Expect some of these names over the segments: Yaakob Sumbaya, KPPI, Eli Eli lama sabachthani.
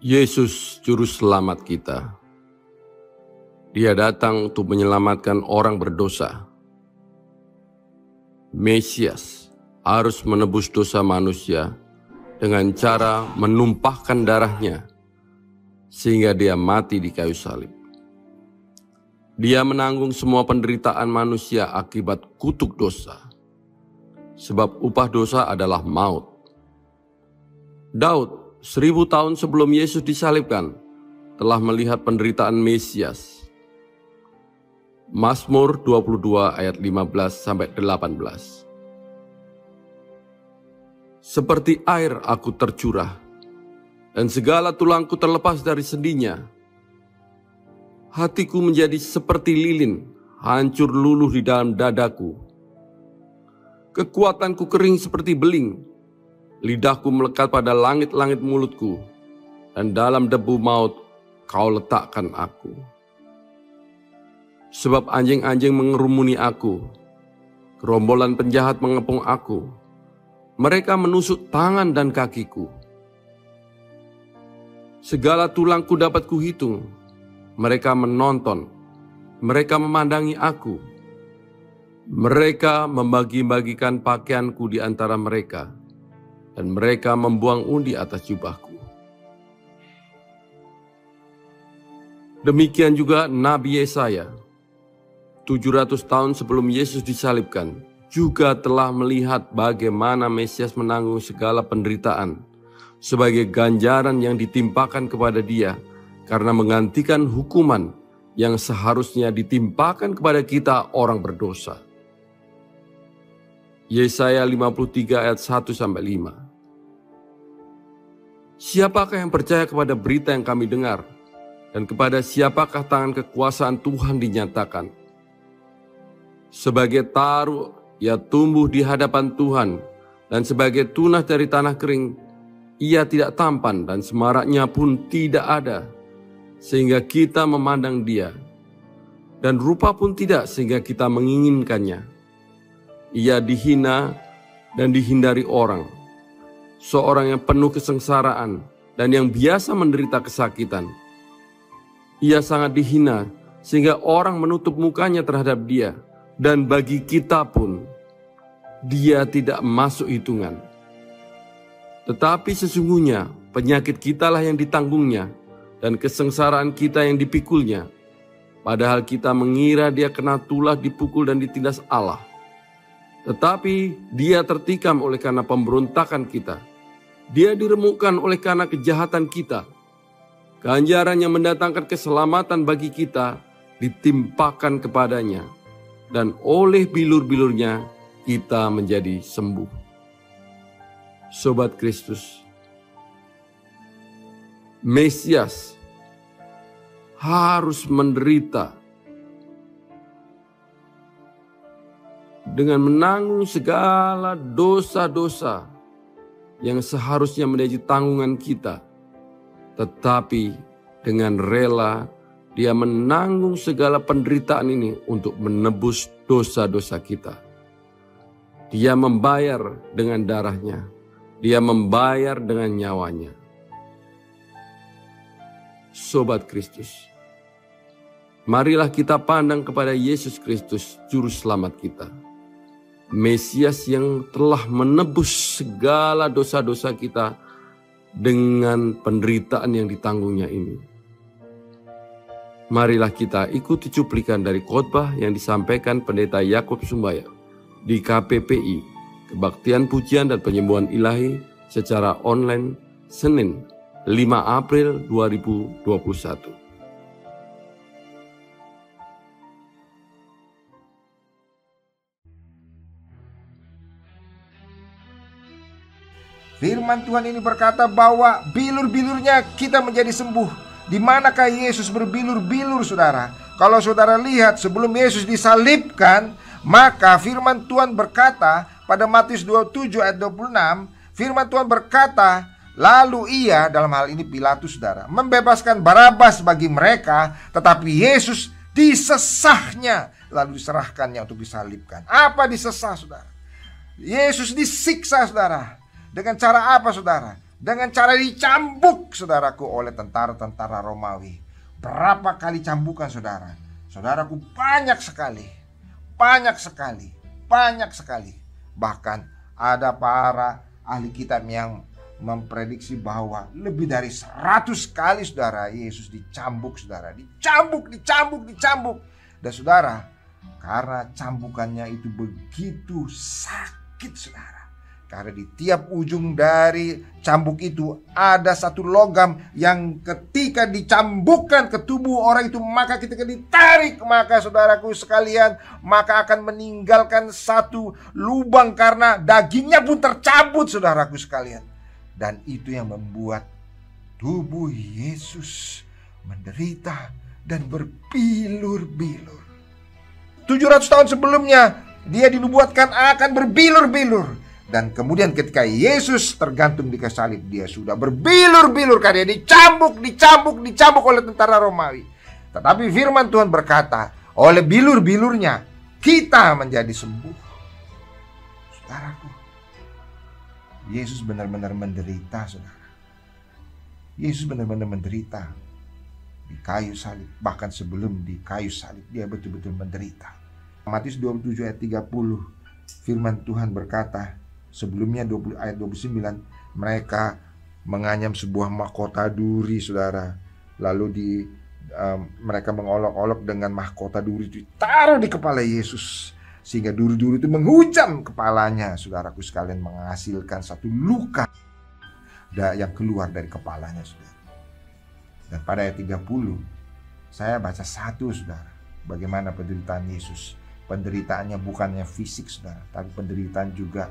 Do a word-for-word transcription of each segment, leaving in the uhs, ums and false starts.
Yesus Juru Selamat kita. Dia datang untuk menyelamatkan orang berdosa. Mesias harus menebus dosa manusia dengan cara menumpahkan darahnya sehingga dia mati di kayu salib. Dia menanggung semua penderitaan manusia akibat kutuk dosa, sebab upah dosa adalah maut. Daud Seribu tahun sebelum Yesus disalibkan, telah melihat penderitaan Mesias. Mazmur dua puluh dua ayat lima belas sampai delapan belas. Seperti air aku tercurah, dan segala tulangku terlepas dari sendinya. Hatiku menjadi seperti lilin, hancur luluh di dalam dadaku. Kekuatanku kering seperti beling, lidahku melekat pada langit-langit mulutku, dan dalam debu maut kau letakkan aku. Sebab anjing-anjing mengerumuni aku, gerombolan penjahat mengepung aku, mereka menusuk tangan dan kakiku. Segala tulangku dapat kuhitung, mereka menonton, mereka memandangi aku, mereka membagi-bagikan pakaianku di antara mereka, dan mereka membuang undi atas jubahku. Demikian juga Nabi Yesaya, tujuh ratus tahun sebelum Yesus disalibkan, juga telah melihat bagaimana Mesias menanggung segala penderitaan sebagai ganjaran yang ditimpakan kepada dia karena menggantikan hukuman yang seharusnya ditimpakan kepada kita orang berdosa. Yesaya lima puluh tiga ayat satu sampai lima. Siapakah yang percaya kepada berita yang kami dengar, dan kepada siapakah tangan kekuasaan Tuhan dinyatakan? Sebagai taru ia tumbuh di hadapan Tuhan, dan sebagai tunas dari tanah kering ia tidak tampan dan semaraknya pun tidak ada, sehingga kita memandang dia, dan rupa pun tidak sehingga kita menginginkannya. Ia dihina dan dihindari orang, seorang yang penuh kesengsaraan dan yang biasa menderita kesakitan. Ia sangat dihina sehingga orang menutup mukanya terhadap dia, dan bagi kita pun dia tidak masuk hitungan. Tetapi sesungguhnya penyakit kitalah yang ditanggungnya, dan kesengsaraan kita yang dipikulnya. Padahal kita mengira dia kena tulah, dipukul dan ditindas Allah. Tetapi dia tertikam oleh karena pemberontakan kita. Dia diremukkan oleh karena kejahatan kita. Ganjaran yang mendatangkan keselamatan bagi kita ditimpakan kepadanya, dan oleh bilur-bilurnya kita menjadi sembuh. Sobat Kristus, Mesias harus menderita dengan menanggung segala dosa-dosa yang seharusnya menjadi tanggungan kita. Tetapi dengan rela dia menanggung segala penderitaan ini untuk menebus dosa-dosa kita. Dia membayar dengan darahnya. Dia membayar dengan nyawanya. Sobat Kristus, marilah kita pandang kepada Yesus Kristus, Juru Selamat kita, Mesias yang telah menebus segala dosa-dosa kita dengan penderitaan yang ditanggungnya ini. Marilah kita ikuti cuplikan dari khotbah yang disampaikan Pendeta Yaakob Sumbaya di K P P I, Kebaktian Pujian dan Penyembuhan Ilahi, secara online Senin lima April dua ribu dua puluh satu. Firman Tuhan ini berkata bahwa bilur-bilurnya kita menjadi sembuh. Di manakah Yesus berbilur-bilur, saudara? Kalau saudara lihat sebelum Yesus disalibkan, maka firman Tuhan berkata pada Matius dua puluh tujuh ayat dua puluh enam, firman Tuhan berkata, lalu ia, dalam hal ini Pilatus, saudara, membebaskan Barabas bagi mereka, tetapi Yesus disesahnya, lalu diserahkannya untuk disalibkan. Apa disesah, saudara? Yesus disiksa, saudara. Dengan cara apa, saudara? dengan cara dicambuk, saudaraku, oleh tentara-tentara Romawi. Berapa kali cambukan, saudara? Saudaraku, banyak sekali. Banyak sekali. Banyak sekali. Bahkan ada para ahli kitab yang memprediksi bahwa lebih dari seratus kali, saudara, Yesus dicambuk, saudara. Dicambuk, dicambuk, dicambuk. Dan saudara, karena cambukannya itu begitu sakit, saudara. Karena di tiap ujung dari cambuk itu ada satu logam yang ketika dicambukkan ke tubuh orang itu, maka ketika ditarik, maka saudaraku sekalian, maka akan meninggalkan satu lubang karena dagingnya pun tercabut, saudaraku sekalian. Dan itu yang membuat tubuh Yesus menderita dan berbilur-bilur. tujuh ratus tahun sebelumnya dia dinubuatkan akan berbilur-bilur. Dan kemudian ketika Yesus tergantung di kayu salib, dia sudah berbilur-bilur karena dicambuk, dicambuk, dicambuk oleh tentara Romawi. Tetapi firman Tuhan berkata, oleh bilur-bilurnya kita menjadi sembuh. Saudaraku, Yesus benar-benar menderita, saudara. Yesus benar-benar menderita di kayu salib. Bahkan sebelum di kayu salib, dia betul-betul menderita. Matius dua puluh tujuh ayat tiga puluh, firman Tuhan berkata, sebelumnya dua puluh ayat dua puluh sembilan, mereka menganyam sebuah mahkota duri, saudara. Lalu di um, mereka mengolok-olok dengan mahkota duri itu ditaruh di kepala Yesus, sehingga duri-duri itu menghujam kepalanya, saudaraku sekalian, menghasilkan satu luka yang keluar dari kepalanya, saudara. Dan pada ayat tiga puluh saya baca satu, saudara, bagaimana penderitaan Yesus. Penderitaannya bukannya fisik, saudara, tapi penderitaan juga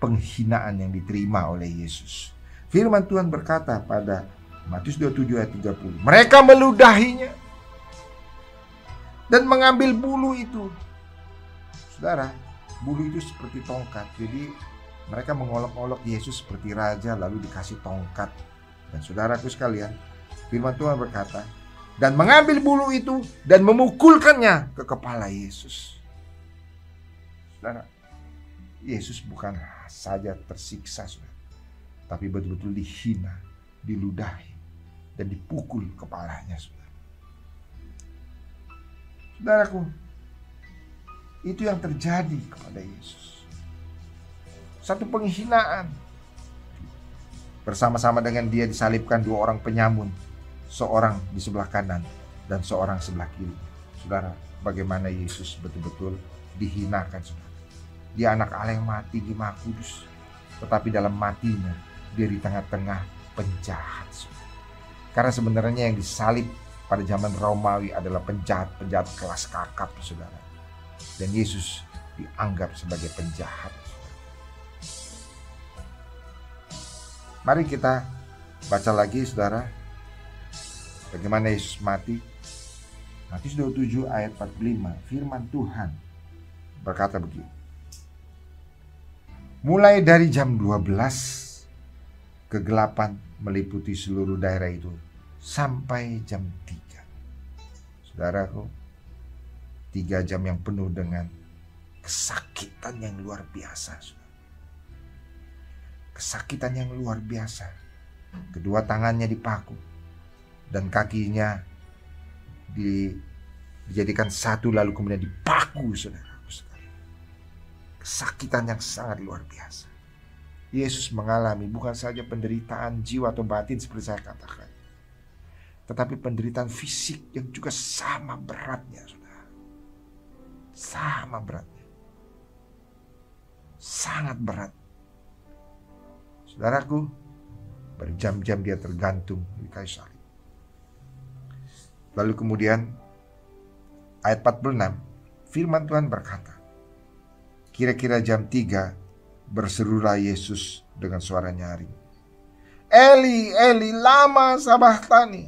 penghinaan yang diterima oleh Yesus. Firman Tuhan berkata pada Matius dua puluh tujuh ayat tiga puluh, mereka meludahinya dan mengambil bulu itu. Saudara, bulu itu seperti tongkat. Jadi mereka mengolok-olok Yesus seperti raja, lalu dikasih tongkat. Dan saudaraku sekalian, firman Tuhan berkata, dan mengambil bulu itu dan memukulkannya ke kepala Yesus. Saudara, Yesus bukan saja tersiksa, saudara, tapi betul-betul dihina, diludahi, dan dipukul kepalanya, saudara. Saudaraku, itu yang terjadi kepada Yesus. Satu penghinaan. Bersama-sama dengan dia disalibkan dua orang penyamun, seorang di sebelah kanan dan seorang sebelah kiri. Saudara, bagaimana Yesus betul-betul dihinakan, saudara. Dia anak Allah yang mati di Maha Kudus, tetapi dalam matinya dia di tengah-tengah penjahat, saudara. Karena sebenarnya yang disalib pada zaman Romawi adalah penjahat-penjahat kelas kakap, saudara. Dan Yesus dianggap sebagai penjahat, saudara. Mari kita baca lagi, saudara, bagaimana Yesus mati. Matius dua puluh tujuh ayat empat puluh lima, firman Tuhan berkata begini. Mulai dari jam dua belas, kegelapan meliputi seluruh daerah itu sampai jam tiga. Saudaraku, tiga jam yang penuh dengan kesakitan yang luar biasa, saudara. Kesakitan yang luar biasa. Kedua tangannya dipaku dan kakinya di, dijadikan satu, lalu kemudian dipaku, saudara. Kesakitan yang sangat luar biasa. Yesus mengalami bukan saja penderitaan jiwa atau batin seperti saya katakan, tetapi penderitaan fisik yang juga sama beratnya, saudara. Sama beratnya. Sangat berat. Saudaraku, berjam-jam dia tergantung di kayu salib. Lalu kemudian ayat empat puluh enam, firman Tuhan berkata, kira-kira jam tiga, berserulah Yesus dengan suara nyaring, Eli, Eli, lama sabachthani.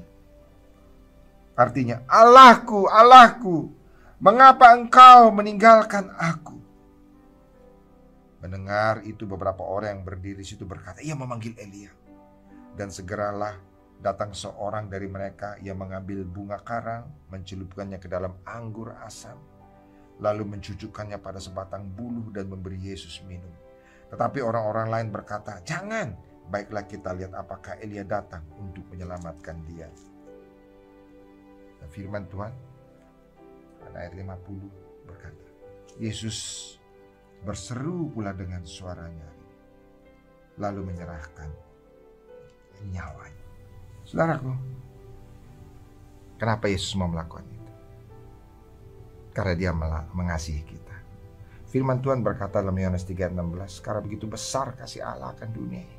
Artinya, Allahku, Allahku, mengapa engkau meninggalkan aku? Mendengar itu beberapa orang yang berdiri situ berkata, ia memanggil Elia. Dan segeralah datang seorang dari mereka, ia mengambil bunga karang, mencelupkannya ke dalam anggur asam, lalu mencucukkannya pada sebatang bulu dan memberi Yesus minum. Tetapi orang-orang lain berkata, jangan, Baiklah kita lihat apakah Elia datang untuk menyelamatkan dia. Dan firman Tuhan pada ayat lima puluh berkata, Yesus berseru pula dengan suara nyaring, lalu menyerahkan nyawanya. Saudaraku, kenapa Yesus mau melakukan itu? Karena dia mengasihi kita. Firman Tuhan berkata dalam Yohanes tiga ayat enam belas, karena begitu besar kasih Allah akan dunia ini.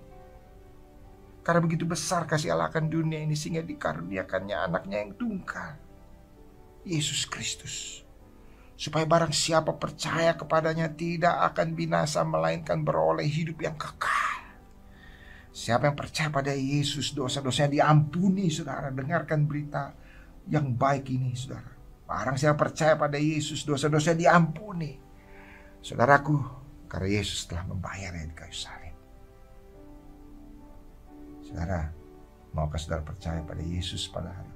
Karena begitu besar kasih Allah akan dunia ini, sehingga dikaruniakannya anaknya yang tunggal, Yesus Kristus, supaya barang siapa percaya kepadanya tidak akan binasa, melainkan beroleh hidup yang kekal. Siapa yang percaya pada Yesus, dosa-dosanya diampuni. Saudara, dengarkan berita yang baik ini, saudara. Barang siapa percaya pada Yesus, dosa-dosanya diampuni, saudaraku, karena Yesus telah membayarnya di kayu salib. Saudara, maukah saudara percaya pada Yesus pada hari?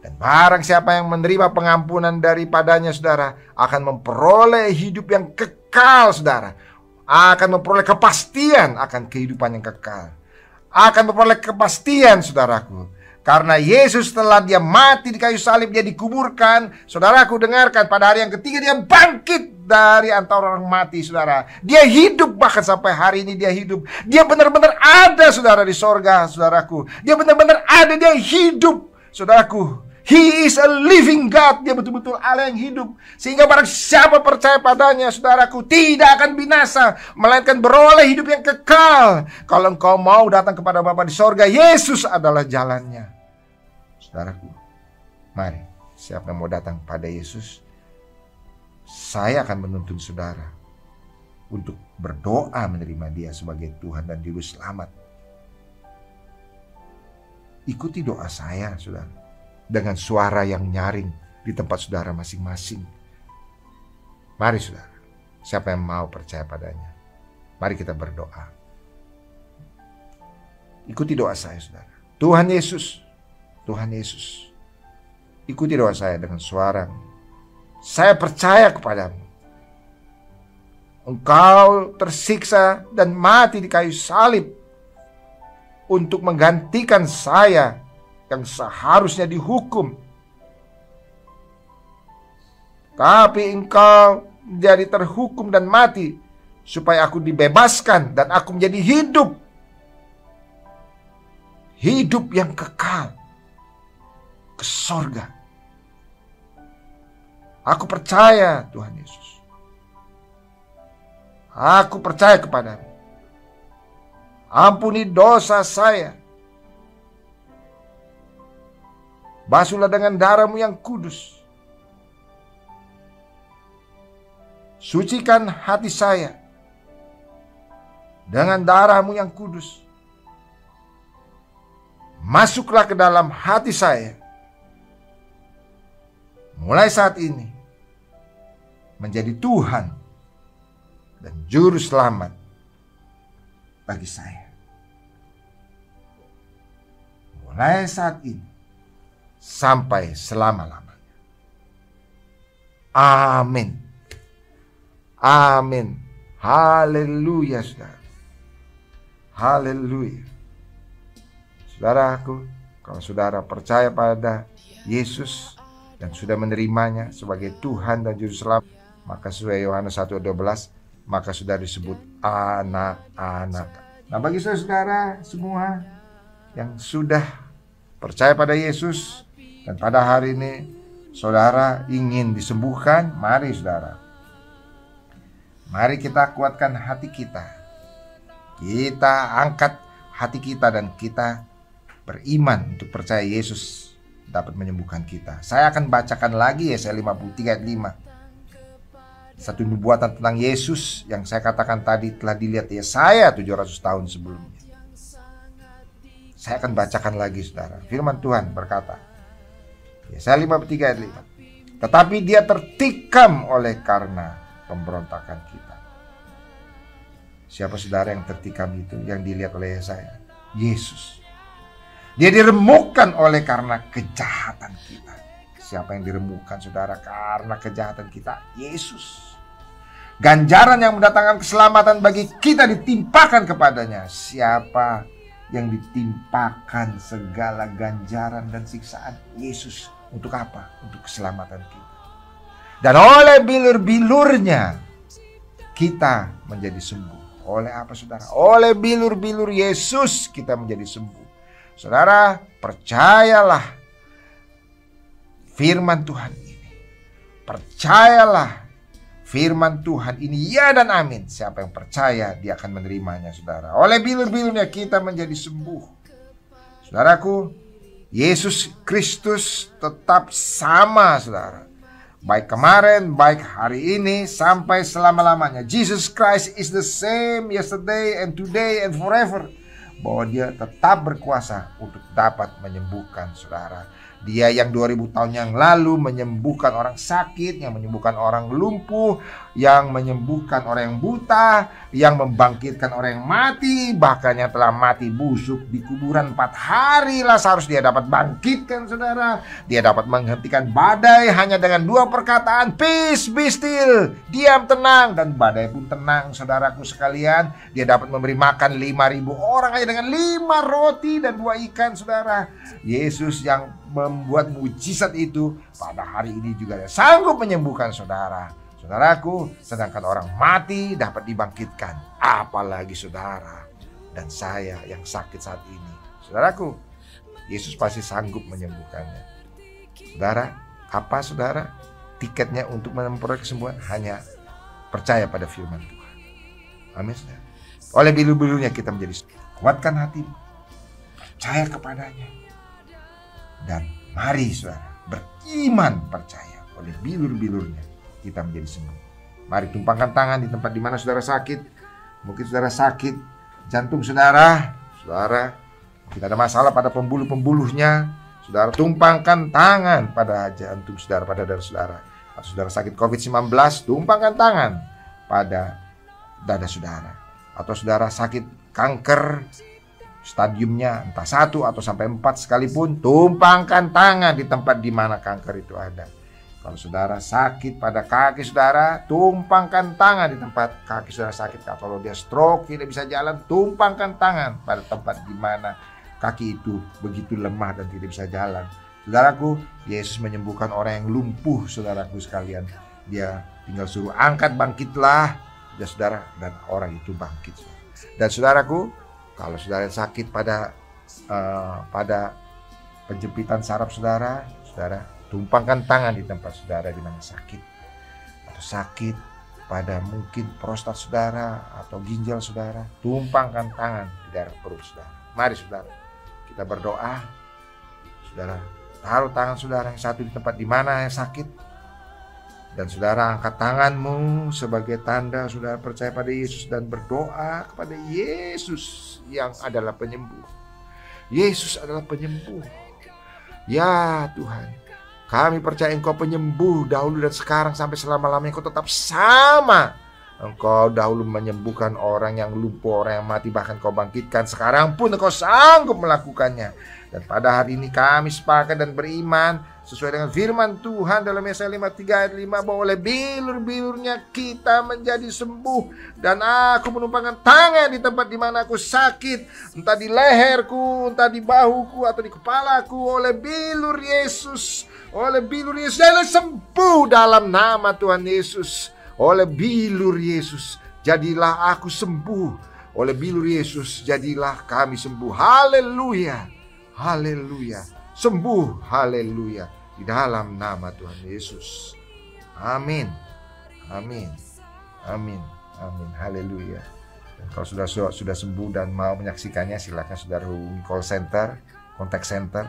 Dan barang siapa yang menerima pengampunan daripadanya, saudara, akan memperoleh hidup yang kekal, saudara. Akan memperoleh kepastian akan kehidupan yang kekal. Akan memperoleh kepastian, saudaraku. Karena Yesus telah dia mati di kayu salib, dia dikuburkan. Saudaraku, dengarkan, pada hari yang ketiga dia bangkit dari antara orang mati, saudara. Dia hidup, bahkan sampai hari ini dia hidup. Dia benar-benar ada, saudara, di sorga, saudaraku. Dia benar-benar ada, dia hidup, saudaraku. He is a living God. Dia betul-betul Allah yang hidup. Sehingga barang siapa percaya padanya, saudaraku, tidak akan binasa, melainkan beroleh hidup yang kekal. Kalau engkau mau datang kepada Bapa di sorga, Yesus adalah jalannya. Saudaraku, mari, siapa yang mau datang pada Yesus, saya akan menuntun saudara untuk berdoa menerima dia sebagai Tuhan dan Juru Selamat. Ikuti doa saya, saudara, dengan suara yang nyaring di tempat saudara masing-masing. Mari saudara, siapa yang mau percaya padanya, mari kita berdoa. Ikuti doa saya, saudara. Tuhan Yesus, Tuhan Yesus, ikuti doa saya dengan suara, saya percaya kepadamu. Engkau tersiksa dan mati di kayu salib untuk menggantikan saya yang seharusnya dihukum, tapi engkau menjadi terhukum dan mati supaya aku dibebaskan dan aku menjadi hidup, hidup yang kekal ke sorga. Aku percaya, Tuhan Yesus, aku percaya kepadamu. Ampuni dosa saya, basuhlah dengan darah-Mu yang kudus. Sucikan hati saya dengan darah-Mu yang kudus. Masuklah ke dalam hati saya mulai saat ini, menjadi Tuhan dan Juru Selamat bagi saya. Mulai saat ini sampai selama-lamanya. Amin. Amin. Haleluya, saudara. Haleluya. Saudaraku, kalau saudara percaya pada Yesus dan sudah menerimanya sebagai Tuhan dan Juru Selamat, maka sesuai Yohanes satu ayat dua belas, maka sudah disebut anak-anak. Nah, bagi saudara semua yang sudah percaya pada Yesus, dan pada hari ini saudara ingin disembuhkan, mari saudara, mari kita kuatkan hati kita. Kita angkat hati kita dan kita beriman untuk percaya Yesus dapat menyembuhkan kita. Saya akan bacakan lagi Yesaya lima puluh tiga ayat lima. Satu nubuatan tentang Yesus yang saya katakan tadi telah dilihat Yesaya tujuh ratus tahun sebelumnya. Saya akan bacakan lagi, saudara. Firman Tuhan berkata, Yesaya lima puluh tiga ayat lima, tetapi dia tertikam oleh karena pemberontakan kita. Siapa saudara yang tertikam itu yang dilihat oleh Yesaya? Yesus. Dia diremukkan oleh karena kejahatan kita. Siapa yang diremukkan, saudara, karena kejahatan kita? Yesus. Ganjaran yang mendatangkan keselamatan bagi kita ditimpakan kepadanya. Siapa yang ditimpakan segala ganjaran dan siksaan? Yesus. Untuk apa? Untuk keselamatan kita. Dan oleh bilur-bilurnya kita menjadi sembuh. Oleh apa, saudara? Oleh bilur-bilur Yesus kita menjadi sembuh. Saudara, percayalah firman Tuhan ini. Percayalah firman Tuhan ini, ya dan amin. Siapa yang percaya, dia akan menerimanya, saudara. Oleh bilur-bilurnya kita menjadi sembuh. Saudaraku, Yesus Kristus tetap sama, saudara. Baik kemarin, baik hari ini, sampai selama-lamanya. Jesus Christ is the same yesterday and today and forever. Bahwa dia tetap berkuasa untuk dapat menyembuhkan, saudara. Dia yang dua ribu tahun yang lalu menyembuhkan orang sakit, yang menyembuhkan orang lumpuh, yang menyembuhkan orang yang buta, yang membangkitkan orang yang mati, bahkan yang telah mati busuk di kuburan empat hari lah seharusnya dia dapat bangkitkan, saudara. Dia dapat menghentikan badai hanya dengan dua perkataan, peace be still, diam tenang, dan badai pun tenang, saudaraku sekalian. Dia dapat memberi makan lima ribu orang hanya dengan lima roti dan dua ikan, saudara. Yesus yang membuat mujizat itu pada hari ini juga dia sanggup menyembuhkan, saudara. Saudaraku, sedangkan orang mati dapat dibangkitkan, apalagi saudara dan saya yang sakit saat ini. Saudaraku, Yesus pasti sanggup menyembuhkannya. Saudara, apa saudara tiketnya untuk memperoleh kesembuhan? Hanya percaya pada firman Tuhan. Amin, saudara. Oleh bilu-bilunya kita menjadi sembuh. Kuatkan hatimu, percaya kepadanya. Dan mari, saudara, beriman percaya oleh bilur-bilurnya kita menjadi sembuh. Mari tumpangkan tangan di tempat di mana saudara sakit. Mungkin saudara sakit jantung saudara, saudara kita ada masalah pada pembuluh-pembuluhnya. Saudara tumpangkan tangan pada jantung saudara, pada dada saudara. Atau saudara sakit COVID sembilan belas, tumpangkan tangan pada dada saudara. Atau saudara sakit kanker, stadiumnya entah satu atau sampai empat sekalipun, tumpangkan tangan di tempat di mana kanker itu ada. Kalau saudara sakit pada kaki saudara, tumpangkan tangan di tempat kaki saudara sakit. Kalau dia stroke tidak bisa jalan, tumpangkan tangan pada tempat di mana kaki itu begitu lemah dan tidak bisa jalan. Saudaraku, Yesus menyembuhkan orang yang lumpuh, saudaraku sekalian. Dia tinggal suruh angkat, bangkitlah, dan saudara dan orang itu bangkit. Dan saudaraku, kalau saudara sakit pada uh, pada penjempitan saraf saudara, saudara tumpangkan tangan di tempat saudara di mana sakit. Atau sakit pada mungkin prostat saudara atau ginjal saudara, tumpangkan tangan di daerah perut saudara. Mari saudara, kita berdoa. Saudara taruh tangan saudara yang satu di tempat di mana yang sakit. Dan saudara angkat tanganmu sebagai tanda saudara percaya pada Yesus dan berdoa kepada Yesus yang adalah penyembuh. Yesus adalah penyembuh. Ya Tuhan, kami percaya Engkau penyembuh dahulu dan sekarang sampai selama-lamanya. Engkau tetap sama. Engkau dahulu menyembuhkan orang yang lumpuh, orang yang mati, bahkan Kau bangkitkan. Sekarang pun Engkau sanggup melakukannya. Dan pada hari ini kami sepakat dan beriman sesuai dengan firman Tuhan dalam Yesaya lima puluh tiga ayat lima bahwa oleh bilur-bilurnya kita menjadi sembuh. Dan aku menumpangkan tangan di tempat di mana aku sakit, entah di leherku, entah di bahuku atau di kepalaku, oleh bilur Yesus, oleh bilur Yesus saya sembuh dalam nama Tuhan Yesus. Oleh bilur Yesus jadilah aku sembuh. Oleh bilur Yesus jadilah kami sembuh. Haleluya, haleluya. Sembuh, haleluya, di dalam nama Tuhan Yesus. Amin, amin, amin, amin, haleluya. Dan kalau sudah sudah sembuh dan mau menyaksikannya, silakan saudara hubungi call center, kontak center,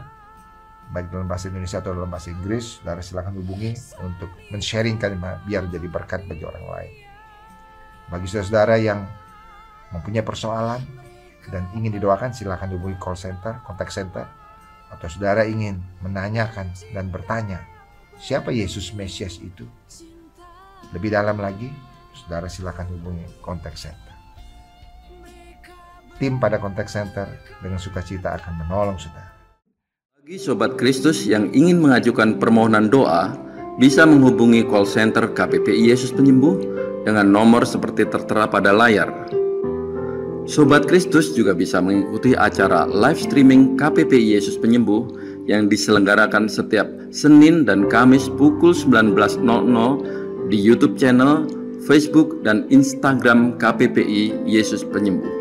baik dalam bahasa Indonesia atau dalam bahasa Inggris. Saudara silakan hubungi untuk men-sharingkan biar jadi berkat bagi orang lain. Bagi saudara-saudara yang mempunyai persoalan dan ingin didoakan, silakan hubungi call center, kontak center. Atau saudara ingin menanyakan dan bertanya siapa Yesus Mesias itu lebih dalam lagi, saudara silakan hubungi kontak center. Tim pada kontak center dengan sukacita akan menolong saudara. Bagi Sobat Kristus yang ingin mengajukan permohonan doa, bisa menghubungi call center K P P I Yesus Penyembuh dengan nomor seperti tertera pada layar. Sobat Kristus juga bisa mengikuti acara live streaming K P P I Yesus Penyembuh yang diselenggarakan setiap Senin dan Kamis pukul sembilan belas nol nol di YouTube channel, Facebook, dan Instagram K P P I Yesus Penyembuh.